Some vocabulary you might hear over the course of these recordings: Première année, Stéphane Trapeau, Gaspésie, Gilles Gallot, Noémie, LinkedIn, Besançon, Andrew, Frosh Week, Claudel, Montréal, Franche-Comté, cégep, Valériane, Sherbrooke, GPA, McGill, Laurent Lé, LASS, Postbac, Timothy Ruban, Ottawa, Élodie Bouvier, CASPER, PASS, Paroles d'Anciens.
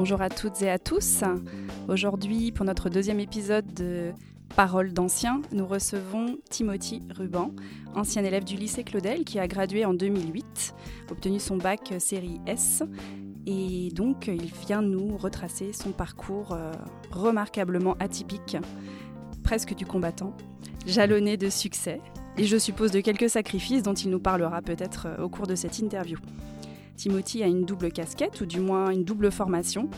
Bonjour à toutes et à tous. Aujourd'hui, pour notre deuxième épisode de Paroles d'Anciens, nous recevons Timothy Ruban, ancien élève du lycée Claudel qui a gradué en 2008, obtenu son bac série S. Et donc, il vient nous retracer son parcours remarquablement atypique, presque du combattant, jalonné de succès, et je suppose de quelques sacrifices dont il nous parlera peut-être au cours de cette interview. Timothy a une double casquette, ou du moins une double formation,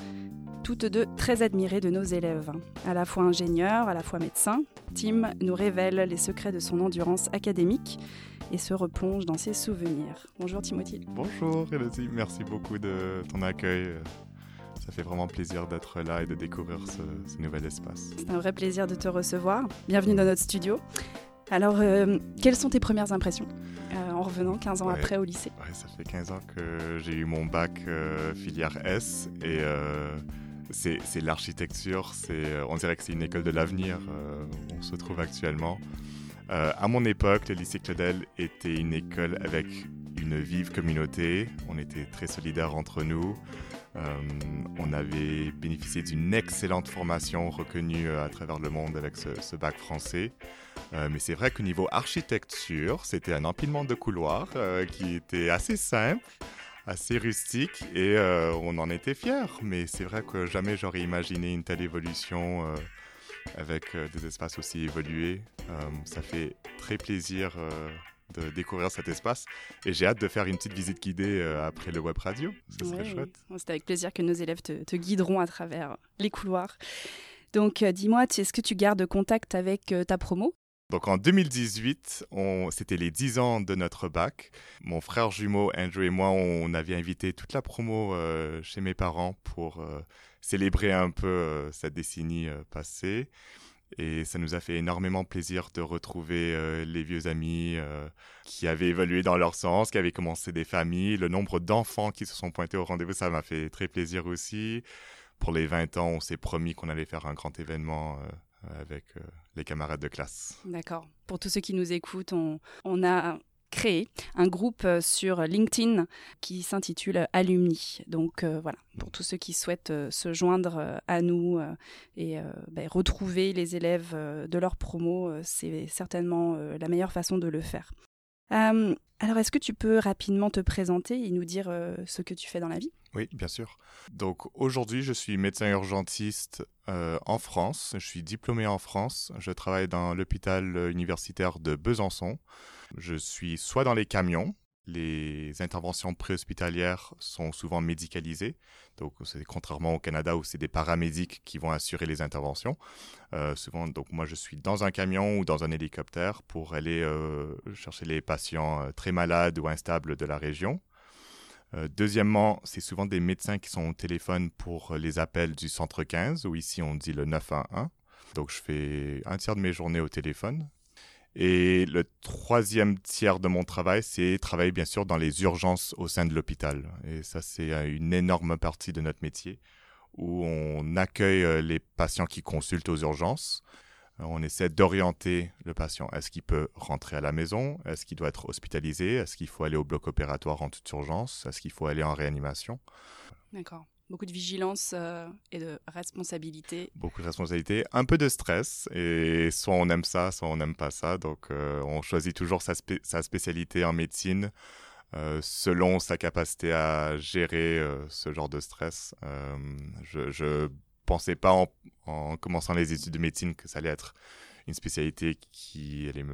toutes deux très admirées de nos élèves. À la fois ingénieur, à la fois médecin, Tim nous révèle les secrets de son endurance académique et se replonge dans ses souvenirs. Bonjour Timothy. Bonjour Élodie, merci beaucoup de ton accueil. Ça fait vraiment plaisir d'être là et de découvrir ce nouvel espace. C'est un vrai plaisir de te recevoir. Bienvenue dans notre studio. Alors, quelles sont tes premières impressions en revenant 15 ans après au lycée ? Ouais, ça fait 15 ans que j'ai eu mon bac filière S et c'est l'architecture, on dirait que c'est une école de l'avenir où on se trouve actuellement. À mon époque, le lycée Claudel était une école avec une vive communauté, on était très solidaires entre nous. On avait bénéficié d'une excellente formation reconnue à travers le monde avec ce bac français. Mais c'est vrai qu'au niveau architecture, c'était un empilement de couloirs qui était assez simple, assez rustique et on en était fiers. Mais c'est vrai que jamais j'aurais imaginé une telle évolution avec des espaces aussi évolués. Ça fait très plaisir de découvrir cet espace et j'ai hâte de faire une petite visite guidée après le web radio, ce serait chouette. C'est avec plaisir que nos élèves te guideront à travers les couloirs. Donc dis-moi, est-ce que tu gardes contact avec ta promo? Donc en 2018, c'était les 10 ans de notre bac. Mon frère jumeau Andrew et moi, on avait invité toute la promo chez mes parents pour célébrer un peu cette décennie passée. Et ça nous a fait énormément plaisir de retrouver les vieux amis qui avaient évolué dans leur sens, qui avaient commencé des familles. Le nombre d'enfants qui se sont pointés au rendez-vous, ça m'a fait très plaisir aussi. Pour les 20 ans, on s'est promis qu'on allait faire un grand événement avec les camarades de classe. D'accord. Pour tous ceux qui nous écoutent, on a créé un groupe sur LinkedIn qui s'intitule Alumni. Donc voilà, pour tous ceux qui souhaitent se joindre à nous et retrouver les élèves de leur promo, c'est certainement la meilleure façon de le faire. Alors, est-ce que tu peux rapidement te présenter et nous dire ce que tu fais dans la vie ? Oui, bien sûr. Donc aujourd'hui, je suis médecin urgentiste en France. Je suis diplômé en France. Je travaille dans l'hôpital universitaire de Besançon. Je suis soit dans les camions, les interventions préhospitalières sont souvent médicalisées, donc c'est contrairement au Canada où c'est des paramédics qui vont assurer les interventions. Souvent, donc moi je suis dans un camion ou dans un hélicoptère pour aller chercher les patients très malades ou instables de la région. Deuxièmement, c'est souvent des médecins qui sont au téléphone pour les appels du centre 15, ou ici on dit le 911. Donc je fais un tiers de mes journées au téléphone. Et le troisième tiers de mon travail, c'est travailler bien sûr dans les urgences au sein de l'hôpital. Et ça, c'est une énorme partie de notre métier où on accueille les patients qui consultent aux urgences. On essaie d'orienter le patient. Est-ce qu'il peut rentrer à la maison? Est-ce qu'il doit être hospitalisé? Est-ce qu'il faut aller au bloc opératoire en toute urgence? Est-ce qu'il faut aller en réanimation? D'accord. Beaucoup de vigilance et de responsabilité. Beaucoup de responsabilité, un peu de stress. Et soit on aime ça, soit on n'aime pas ça. Donc, on choisit toujours sa spécialité en médecine selon sa capacité à gérer ce genre de stress. Je pensais pas en commençant les études de médecine que ça allait être une spécialité qui allait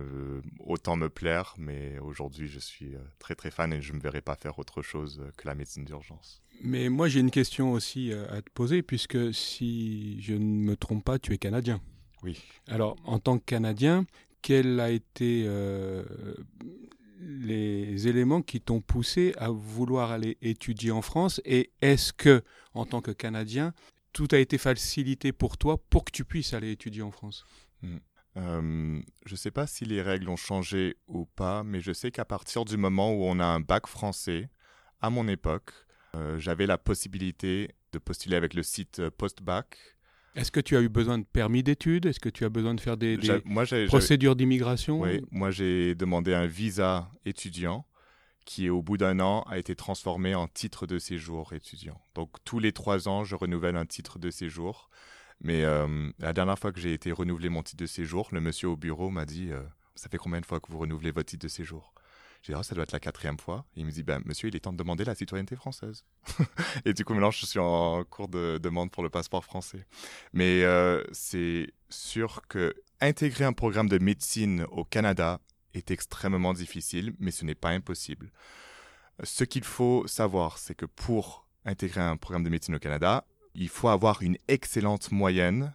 autant me plaire. Mais aujourd'hui, je suis très, très fan et je ne me verrai pas faire autre chose que la médecine d'urgence. Mais moi, j'ai une question aussi à te poser, puisque si je ne me trompe pas, tu es Canadien. Oui. Alors, en tant que Canadien, quels ont été les éléments qui t'ont poussé à vouloir aller étudier en France? Et est-ce que, en tant que Canadien, tout a été facilité pour toi pour que tu puisses aller étudier en France? Je ne sais pas si les règles ont changé ou pas, mais je sais qu'à partir du moment où on a un bac français, à mon époque, j'avais la possibilité de postuler avec le site Postbac. Est-ce que tu as eu besoin de permis d'études? Est-ce que tu as besoin de faire des procédures d'immigration? Oui, moi j'ai demandé un visa étudiant qui au bout d'un an a été transformé en titre de séjour étudiant. Donc tous les 3 ans, je renouvelle un titre de séjour. Mais la dernière fois que j'ai été renouveler mon titre de séjour, le monsieur au bureau m'a dit « Ça fait combien de fois que vous renouvelez votre titre de séjour ?» J'ai dit « Ah, ça doit être la 4e fois. » Il me dit « Ben, monsieur, il est temps de demander la citoyenneté française. » Et du coup, maintenant, je suis en cours de demande pour le passeport français. Mais c'est sûr que intégrer un programme de médecine au Canada est extrêmement difficile, mais ce n'est pas impossible. Ce qu'il faut savoir, c'est que pour intégrer un programme de médecine au Canada, il faut avoir une excellente moyenne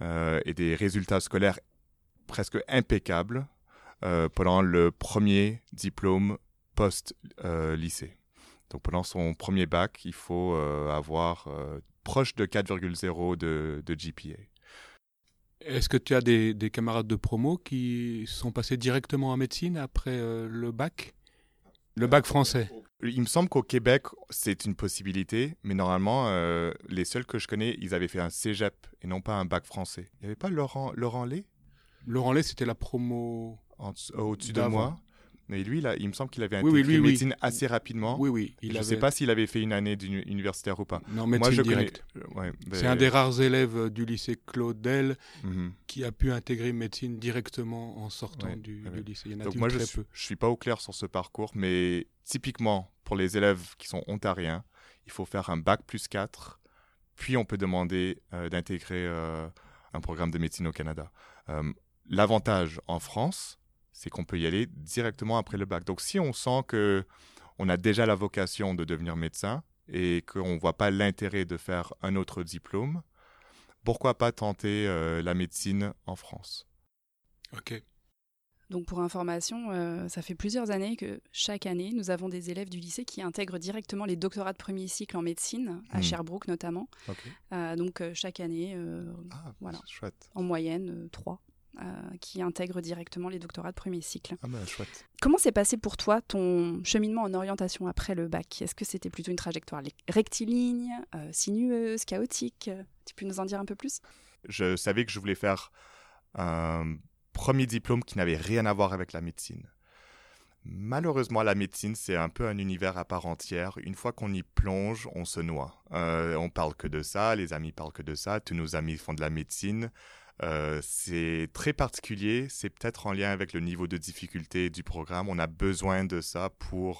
et des résultats scolaires presque impeccables pendant le premier diplôme post-lycée. Donc pendant son premier bac, il faut avoir proche de 4,0 de GPA. Est-ce que tu as des camarades de promo qui sont passés directement en médecine après le bac ? Le bac français. Il me semble qu'au Québec, c'est une possibilité, mais normalement, les seuls que je connais, ils avaient fait un cégep et non pas un bac français. Il n'y avait pas Laurent Lé ? Laurent Lé, c'était la promo au-dessus de moi. Mais lui, il me semble qu'il avait intégré médecine assez rapidement. Oui, oui. Je ne sais pas s'il avait fait une année universitaire ou pas. Non, médecine directe. Ouais, mais... C'est un des rares élèves du lycée Claudel qui a pu intégrer médecine directement en sortant du lycée. Il y en a donc très peu. Je ne suis pas au clair sur ce parcours, mais typiquement, pour les élèves qui sont ontariens, il faut faire un bac plus 4, puis on peut demander d'intégrer un programme de médecine au Canada. L'avantage en France... c'est qu'on peut y aller directement après le bac. Donc, si on sent qu'on a déjà la vocation de devenir médecin et qu'on ne voit pas l'intérêt de faire un autre diplôme, pourquoi pas tenter la médecine en France ? OK. Donc, pour information, ça fait plusieurs années que chaque année, nous avons des élèves du lycée qui intègrent directement les doctorats de premier cycle en médecine, à Sherbrooke notamment. Okay. Donc, chaque année, c'est chouette. En moyenne, 3. Qui intègre directement les doctorats de premier cycle. Ah ben, chouette. Comment s'est passé pour toi ton cheminement en orientation après le bac ? Est-ce que c'était plutôt une trajectoire rectiligne, sinueuse, chaotique ? Tu peux nous en dire un peu plus ? Je savais que je voulais faire un premier diplôme qui n'avait rien à voir avec la médecine. Malheureusement, la médecine, c'est un peu un univers à part entière. Une fois qu'on y plonge, on se noie. On parle que de ça, les amis parlent que de ça, tous nos amis font de la médecine... c'est très particulier, c'est peut-être en lien avec le niveau de difficulté du programme. On a besoin de ça pour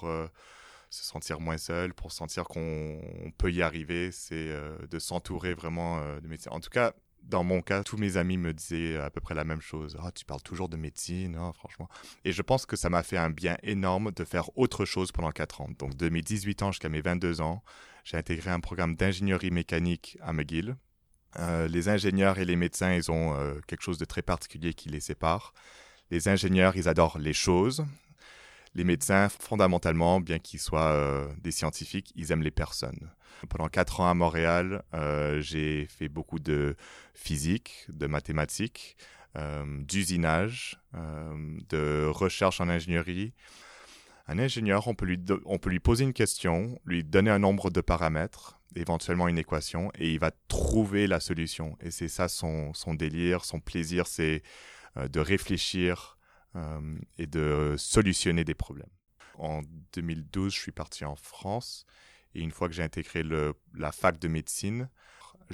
se sentir moins seul, pour sentir qu'on peut y arriver, c'est de s'entourer vraiment de médecins. En tout cas, dans mon cas, tous mes amis me disaient à peu près la même chose. « Ah, tu parles toujours de médecine, hein, franchement. » Et je pense que ça m'a fait un bien énorme de faire autre chose pendant 4 ans. Donc de mes 18 ans jusqu'à mes 22 ans, j'ai intégré un programme d'ingénierie mécanique à McGill. Les ingénieurs et les médecins, ils ont quelque chose de très particulier qui les sépare. Les ingénieurs, ils adorent les choses. Les médecins, fondamentalement, bien qu'ils soient des scientifiques, ils aiment les personnes. Pendant 4 ans à Montréal, j'ai fait beaucoup de physique, de mathématiques, d'usinage, de recherche en ingénierie. Un ingénieur, on peut lui poser une question, lui donner un nombre de paramètres, éventuellement une équation, et il va trouver la solution. Et c'est ça son délire, son plaisir, c'est de réfléchir et de solutionner des problèmes. En 2012, je suis parti en France, et une fois que j'ai intégré la fac de médecine,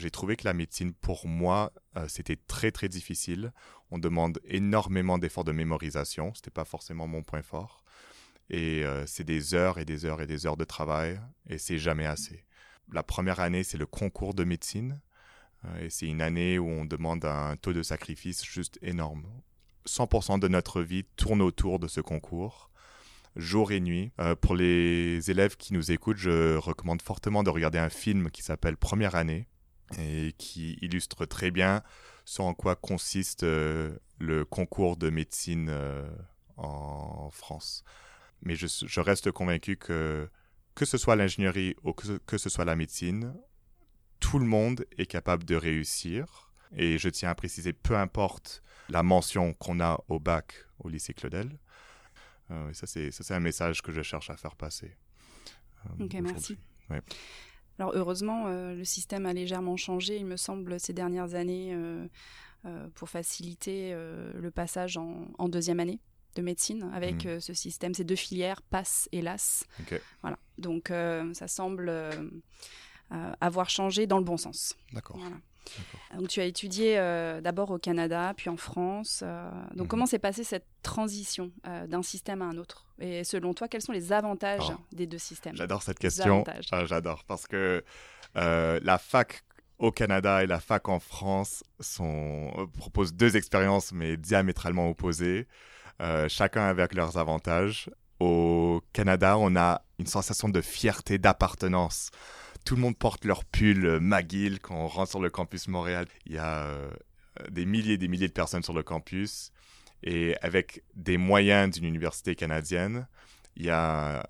j'ai trouvé que la médecine, pour moi, c'était très, très difficile. On demande énormément d'efforts de mémorisation, ce n'était pas forcément mon point fort. Et c'est des heures et des heures et des heures de travail et c'est jamais assez. La première année, c'est le concours de médecine et c'est une année où on demande un taux de sacrifice juste énorme. 100% de notre vie tourne autour de ce concours, jour et nuit. Pour les élèves qui nous écoutent, je recommande fortement de regarder un film qui s'appelle « Première année » et qui illustre très bien ce en quoi consiste le concours de médecine en France. Mais je reste convaincu que ce soit l'ingénierie ou que ce soit la médecine, tout le monde est capable de réussir. Et je tiens à préciser, peu importe la mention qu'on a au bac au lycée Claudel, ça c'est un message que je cherche à faire passer. OK, merci. Ouais. Alors heureusement, le système a légèrement changé, il me semble, ces dernières années pour faciliter le passage en 2e année. de médecine avec ce système. Ces deux filières, PASS et LASS. Okay. Voilà. Donc, ça semble avoir changé dans le bon sens. D'accord. Voilà. D'accord. Donc, tu as étudié d'abord au Canada, puis en France. Donc, comment s'est passée cette transition d'un système à un autre? Et selon toi, quels sont les avantages des deux systèmes? J'adore cette question. J'adore parce que la fac au Canada et la fac en France proposent deux expériences, mais diamétralement opposées, chacun avec leurs avantages. Au Canada, on a une sensation de fierté, d'appartenance. Tout le monde porte leur pull McGill quand on rentre sur le campus Montréal. Il y a des milliers de personnes sur le campus. Et avec des moyens d'une université canadienne, il y a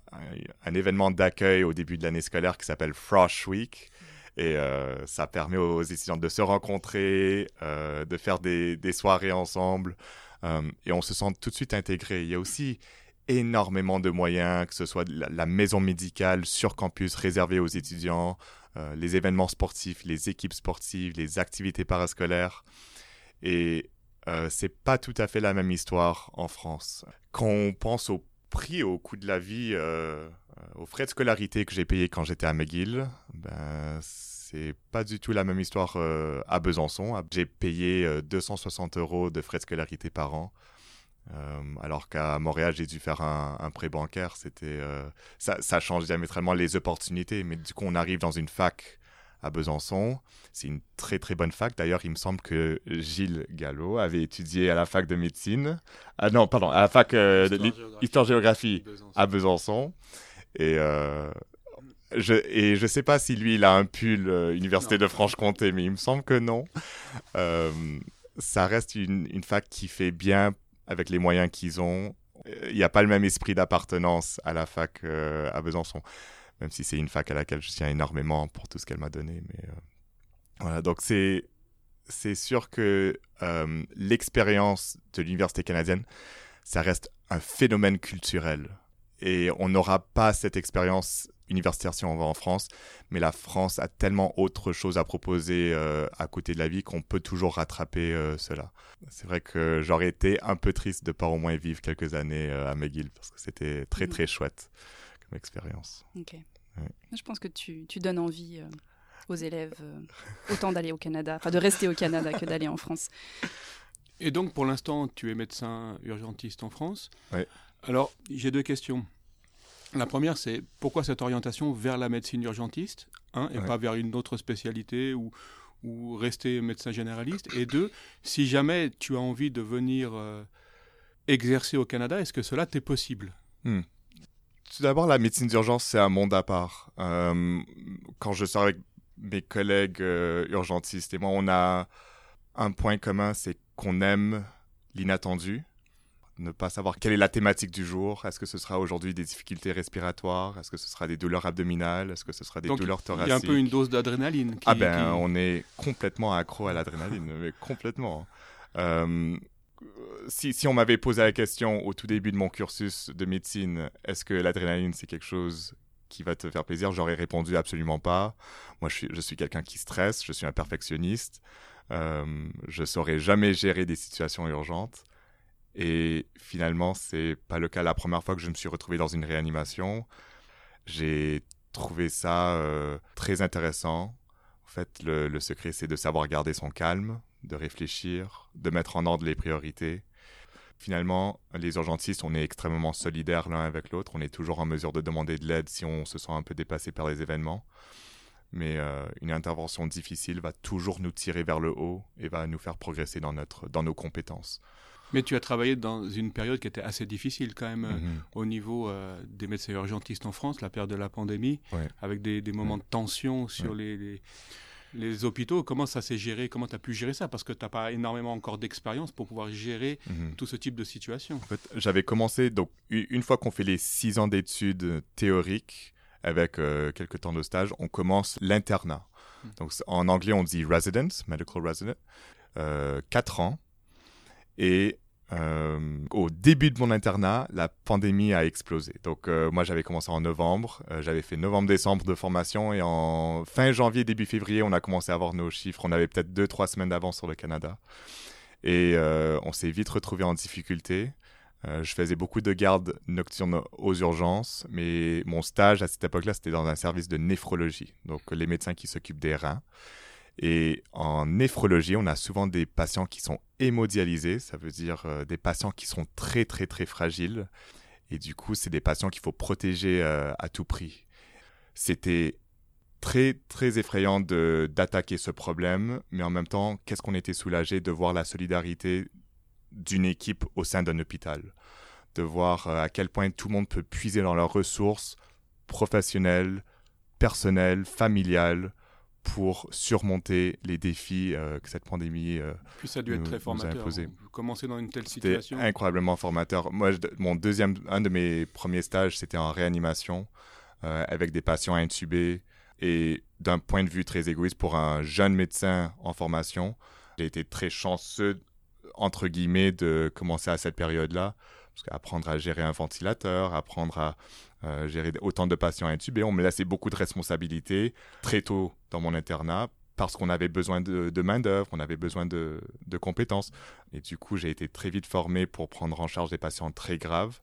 un événement d'accueil au début de l'année scolaire qui s'appelle Frosh Week. Et ça permet aux étudiants de se rencontrer, de faire des soirées ensemble. Et on se sent tout de suite intégré. Il y a aussi énormément de moyens, que ce soit la maison médicale sur campus réservée aux étudiants, les événements sportifs, les équipes sportives, les activités parascolaires. Et c'est pas tout à fait la même histoire en France. Quand on pense au prix, au coût de la vie, aux frais de scolarité que j'ai payés quand j'étais à McGill, ben, c'est pas du tout la même histoire à Besançon. J'ai payé 260 € de frais de scolarité par an. Alors qu'à Montréal, j'ai dû faire un prêt bancaire. Ça change diamétralement les opportunités. Mais du coup, on arrive dans une fac à Besançon. C'est une très, très bonne fac. D'ailleurs, il me semble que Gilles Gallot avait étudié à la fac de médecine. Ah non, pardon, à la fac d'histoire-géographie à Besançon. Et je ne sais pas si lui, il a un pull Université de Franche-Comté, mais il me semble que non. Ça reste une fac qui fait bien avec les moyens qu'ils ont. Il n'y a pas le même esprit d'appartenance à la fac à Besançon, même si c'est une fac à laquelle je tiens énormément pour tout ce qu'elle m'a donné. Mais voilà, donc c'est sûr que l'expérience de l'université canadienne, ça reste un phénomène culturel. Et on n'aura pas cette expérience universitaire si on va en France, mais la France a tellement autre chose à proposer à côté de la vie qu'on peut toujours rattraper cela. C'est vrai que j'aurais été un peu triste de ne pas au moins vivre quelques années à McGill parce que c'était très très chouette comme expérience. Ok. Ouais. Je pense que tu donnes envie aux élèves autant d'aller au Canada, enfin de rester au Canada que d'aller en France. Et donc pour l'instant tu es médecin urgentiste en France. Oui. Alors j'ai deux questions. La première, c'est pourquoi cette orientation vers la médecine urgentiste, et pas vers une autre spécialité ou rester médecin généraliste? Et deux, si jamais tu as envie de venir exercer au Canada, est-ce que cela t'est possible? Tout d'abord, la médecine d'urgence, c'est un monde à part. Quand je sors avec mes collègues urgentistes et moi, on a un point commun, c'est qu'on aime l'inattendu. Ne pas savoir quelle est la thématique du jour. Est-ce que ce sera aujourd'hui des difficultés respiratoires? Est-ce que ce sera des douleurs abdominales? Est-ce que ce sera des douleurs thoraciques? Il y a un peu une dose d'adrénaline. On est complètement accro à l'adrénaline, mais complètement. Si on m'avait posé la question au tout début de mon cursus de médecine, est-ce que l'adrénaline, c'est quelque chose qui va te faire plaisir? J'aurais répondu absolument pas. Moi, je suis quelqu'un qui stresse, je suis un perfectionniste. Je saurais jamais gérer des situations urgentes. Et finalement, c'est pas le cas. La première fois que je me suis retrouvé dans une réanimation, j'ai trouvé ça très intéressant. En fait, le secret, c'est de savoir garder son calme, de réfléchir, de mettre en ordre les priorités. Finalement, les urgentistes, on est extrêmement solidaires l'un avec l'autre. On est toujours en mesure de demander de l'aide si on se sent un peu dépassé par les événements. Mais une intervention difficile va toujours nous tirer vers le haut et va nous faire progresser dans nos compétences. Mais tu as travaillé dans une période qui était assez difficile quand même au niveau des médecins urgentistes en France, la période de la pandémie, avec des moments de tension sur les hôpitaux. Comment ça s'est géré? Comment tu as pu gérer ça? Parce que tu n'as pas énormément encore d'expérience pour pouvoir gérer tout ce type de situation. En fait, j'avais commencé, donc une fois qu'on fait les 6 ans d'études théoriques, avec quelques temps de stage, on commence l'internat. Donc en anglais, on dit residence, medical resident, 4 ans. Et au début de mon internat, la pandémie a explosé. Donc moi, j'avais commencé en novembre. J'avais fait novembre-décembre de formation. Et en fin janvier, début février, on a commencé à avoir nos chiffres. On avait peut-être 2-3 semaines d'avance sur le Canada. Et on s'est vite retrouvés en difficulté. Je faisais beaucoup de gardes nocturnes aux urgences, mais mon stage à cette époque-là, c'était dans un service de néphrologie, donc les médecins qui s'occupent des reins. Et en néphrologie, on a souvent des patients qui sont hémodialysés, ça veut dire des patients qui sont très, très, très fragiles. Et du coup, c'est des patients qu'il faut protéger à tout prix. C'était très, très effrayant d'attaquer ce problème, mais en même temps, qu'est-ce qu'on était soulagé de voir la solidarité d'une équipe au sein d'un hôpital, de voir à quel point tout le monde peut puiser dans leurs ressources professionnelles, personnelles, familiales, pour surmonter les défis que cette pandémie puis ça a dû être très formateur. Vous commencez dans une telle situation. C'était incroyablement formateur. Moi, un de mes premiers stages, c'était en réanimation, avec des patients intubés, et d'un point de vue très égoïste, pour un jeune médecin en formation, j'ai été très chanceux, entre guillemets, de commencer à cette période-là, parce qu'apprendre à gérer un ventilateur, apprendre à gérer autant de patients intubés, on me laissait beaucoup de responsabilités très tôt dans mon internat, parce qu'on avait besoin de main-d'œuvre, on avait besoin de compétences. Et du coup, j'ai été très vite formé pour prendre en charge des patients très graves,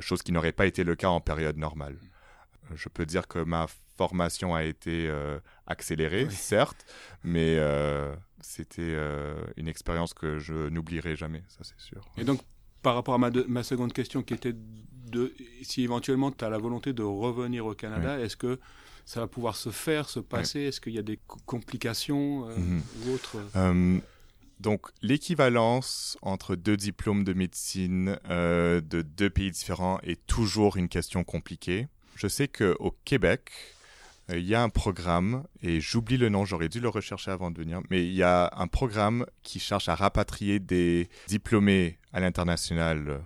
chose qui n'aurait pas été le cas en période normale. Je peux dire que ma formation a été accélérée, oui, certes, mais c'était une expérience que je n'oublierai jamais, ça c'est sûr. Et donc, par rapport à ma seconde question, qui était si éventuellement tu as la volonté de revenir au Canada, oui, est-ce que ça va pouvoir se faire, se passer, oui, est-ce qu'il y a des complications ou autres Donc, l'équivalence entre deux diplômes de médecine de deux pays différents est toujours une question compliquée. Je sais qu'au Québec, il y a un programme, et j'oublie le nom, j'aurais dû le rechercher avant de venir, mais il y a un programme qui cherche à rapatrier des diplômés à l'international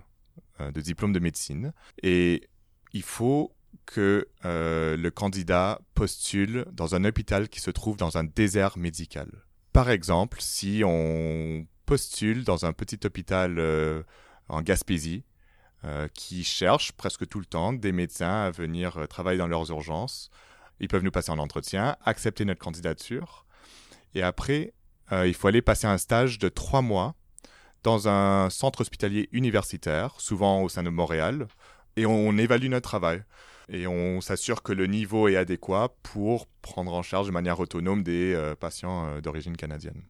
de diplômes de médecine. Et il faut que le candidat postule dans un hôpital qui se trouve dans un désert médical. Par exemple, si on postule dans un petit hôpital en Gaspésie, qui cherchent presque tout le temps des médecins à venir travailler dans leurs urgences. Ils peuvent nous passer en entretien, accepter notre candidature. Et après, il faut aller passer un stage de 3 mois dans un centre hospitalier universitaire, souvent au sein de Montréal, et on évalue notre travail. Et on s'assure que le niveau est adéquat pour prendre en charge de manière autonome des patients d'origine canadienne.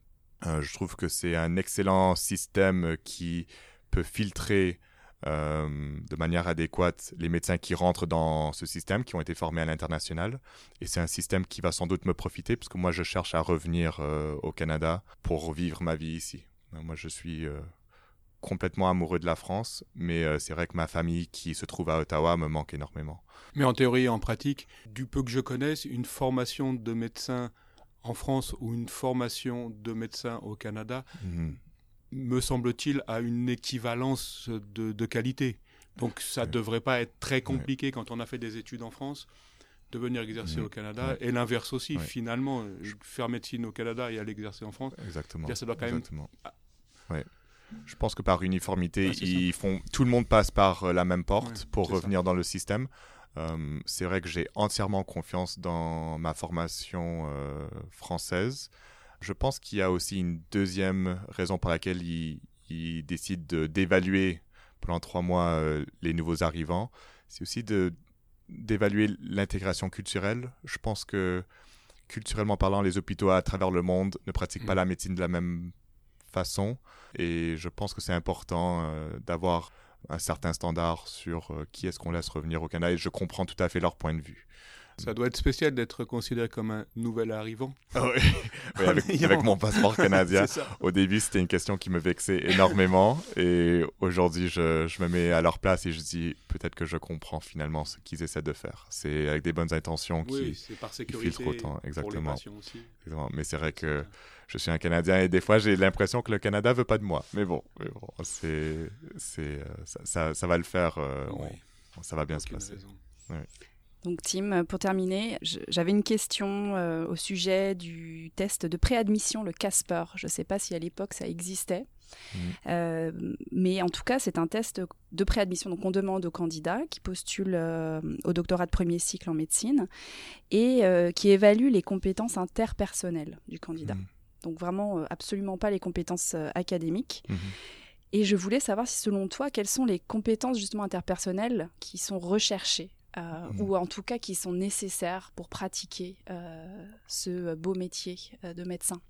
Je trouve que c'est un excellent système qui peut filtrer de manière adéquate les médecins qui rentrent dans ce système, qui ont été formés à l'international. Et c'est un système qui va sans doute me profiter, parce que moi, je cherche à revenir au Canada pour vivre ma vie ici. Moi, je suis complètement amoureux de la France, mais c'est vrai que ma famille qui se trouve à Ottawa me manque énormément. Mais en théorie et en pratique, du peu que je connaisse, une formation de médecin en France ou une formation de médecin au Canada... me semble-t-il, à une équivalence de qualité. Donc, ça ne devrait pas être très compliqué quand on a fait des études en France, de venir exercer au Canada, et l'inverse aussi, finalement. Faire médecine au Canada et aller exercer en France, ça doit quand même... Je pense que par uniformité, tout le monde passe par la même porte pour revenir dans le système. C'est vrai que j'ai entièrement confiance dans ma formation française. Je pense qu'il y a aussi une deuxième raison pour laquelle ils décident d'évaluer pendant 3 mois les nouveaux arrivants. C'est aussi d'évaluer l'intégration culturelle. Je pense que, culturellement parlant, les hôpitaux à travers le monde ne pratiquent pas la médecine de la même façon. Et je pense que c'est important d'avoir un certain standard sur qui est-ce qu'on laisse revenir au Canada. Et je comprends tout à fait leur point de vue. Ça doit être spécial d'être considéré comme un nouvel arrivant. Avec mon passeport canadien. Au début, c'était une question qui me vexait énormément. Et aujourd'hui, je me mets à leur place et je dis peut-être que je comprends finalement ce qu'ils essaient de faire. C'est avec des bonnes intentions qui filtrent autant. Pour les patients aussi. Exactement. Mais c'est vrai que je suis un Canadien et des fois, j'ai l'impression que le Canada ne veut pas de moi. Mais bon ça va le faire. Ça va bien se passer. Oui. Donc Tim, pour terminer, j'avais une question au sujet du test de préadmission, le CASPER. Je ne sais pas si à l'époque ça existait, mais en tout cas c'est un test de préadmission. Donc on demande aux candidats qui postulent au doctorat de premier cycle en médecine et qui évalue les compétences interpersonnelles du candidat. Donc vraiment absolument pas les compétences académiques. Et je voulais savoir si, selon toi, quelles sont les compétences justement interpersonnelles qui sont recherchées ou en tout cas qui sont nécessaires pour pratiquer ce beau métier de médecin.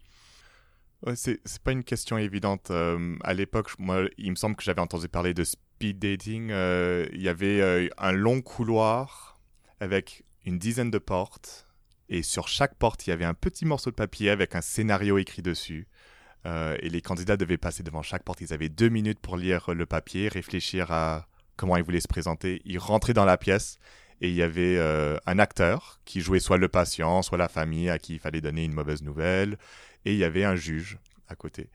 Ouais, c'est pas une question évidente. À l'époque, moi, il me semble que j'avais entendu parler de speed dating. Il y avait un long couloir avec une dizaine de portes. Et sur chaque porte, il y avait un petit morceau de papier avec un scénario écrit dessus. Et les candidats devaient passer devant chaque porte. Ils avaient 2 minutes pour lire le papier, réfléchir à comment ils voulaient se présenter. Ils rentraient dans la pièce et il y avait un acteur qui jouait soit le patient, soit la famille à qui il fallait donner une mauvaise nouvelle. Et il y avait un juge à côté.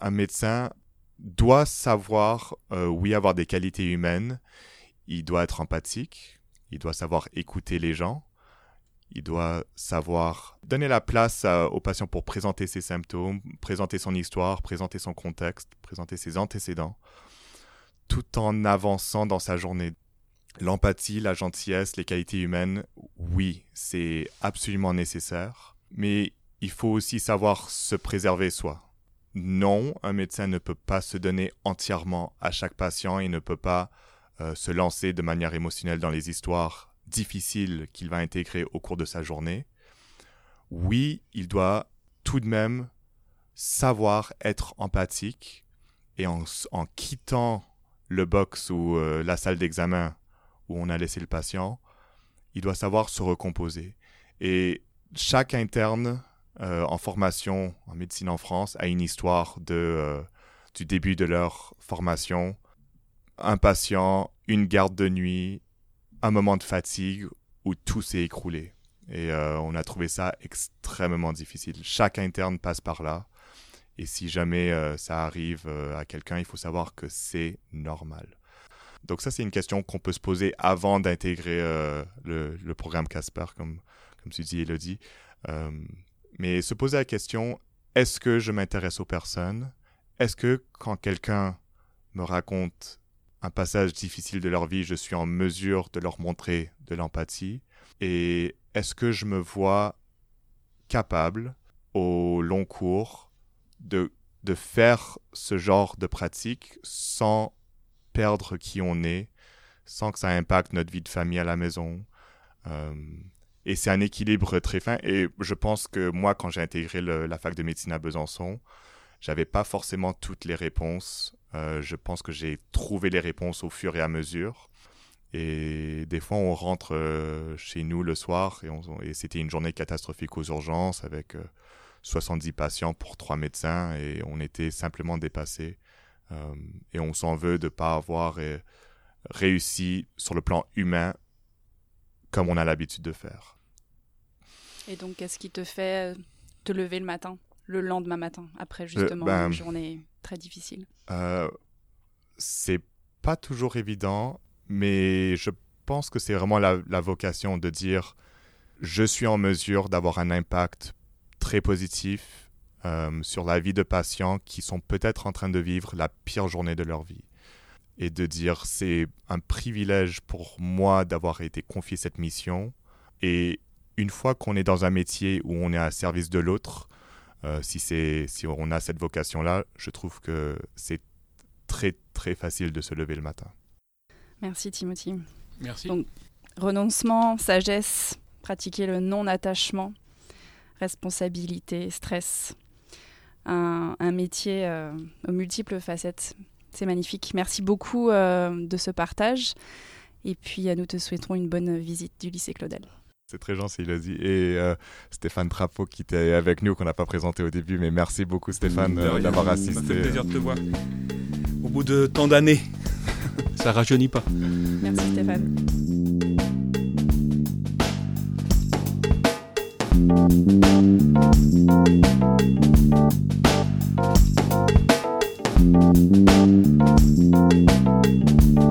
Un médecin doit savoir, avoir des qualités humaines. Il doit être empathique. Il doit savoir écouter les gens. Il doit savoir donner la place au patient pour présenter ses symptômes, présenter son histoire, présenter son contexte, présenter ses antécédents, tout en avançant dans sa journée. L'empathie, la gentillesse, les qualités humaines, oui, c'est absolument nécessaire, mais il faut aussi savoir se préserver soi. Non, un médecin ne peut pas se donner entièrement à chaque patient et ne peut pas se lancer de manière émotionnelle dans les histoires difficiles qu'il va intégrer au cours de sa journée. Oui, il doit tout de même savoir être empathique et en quittant le box ou la salle d'examen où on a laissé le patient, il doit savoir se recomposer. Et chaque interne en formation en médecine en France a une histoire du début de leur formation. Un patient, une garde de nuit, un moment de fatigue où tout s'est écroulé. Et on a trouvé ça extrêmement difficile. Chaque interne passe par là. Et si jamais ça arrive à quelqu'un, il faut savoir que c'est normal. Donc ça, c'est une question qu'on peut se poser avant d'intégrer le programme CASPER, comme tu dis, Élodie. Mais se poser la question, est-ce que je m'intéresse aux personnes? Est-ce que quand quelqu'un me raconte un passage difficile de leur vie, je suis en mesure de leur montrer de l'empathie? Et est-ce que je me vois capable, au long cours, de faire ce genre de pratique sans perdre qui on est, sans que ça impacte notre vie de famille à la maison. Et c'est un équilibre très fin. Et je pense que moi, quand j'ai intégré la fac de médecine à Besançon, j'avais pas forcément toutes les réponses. Je pense que j'ai trouvé les réponses au fur et à mesure. Et des fois, on rentre chez nous le soir et c'était une journée catastrophique aux urgences avec 70 patients pour 3 médecins et on était simplement dépassés. Et on s'en veut de ne pas avoir réussi sur le plan humain comme on a l'habitude de faire. Et donc, qu'est-ce qui te fait te lever le matin, le lendemain matin, après justement une journée très difficile? C'est pas toujours évident, mais je pense que c'est vraiment la vocation de dire « je suis en mesure d'avoir un impact très positif » sur la vie de patients qui sont peut-être en train de vivre la pire journée de leur vie. Et de dire, c'est un privilège pour moi d'avoir été confié cette mission. Et une fois qu'on est dans un métier où on est à service de l'autre, si on a cette vocation-là, je trouve que c'est très, très facile de se lever le matin. Merci, Timothy. Merci. Donc, renoncement, sagesse, pratiquer le non-attachement, responsabilité, stress. Un métier aux multiples facettes. C'est magnifique. Merci beaucoup de ce partage. Et puis, nous te souhaitons une bonne visite du lycée Claudel. C'est très gentil, Élodie. Et Stéphane Trapeau qui était avec nous, qu'on n'a pas présenté au début. Mais merci beaucoup, Stéphane, d'avoir assisté. Ça me fait plaisir de te voir. Au bout de tant d'années, ça rajeunit pas. Merci, Stéphane. Thank you.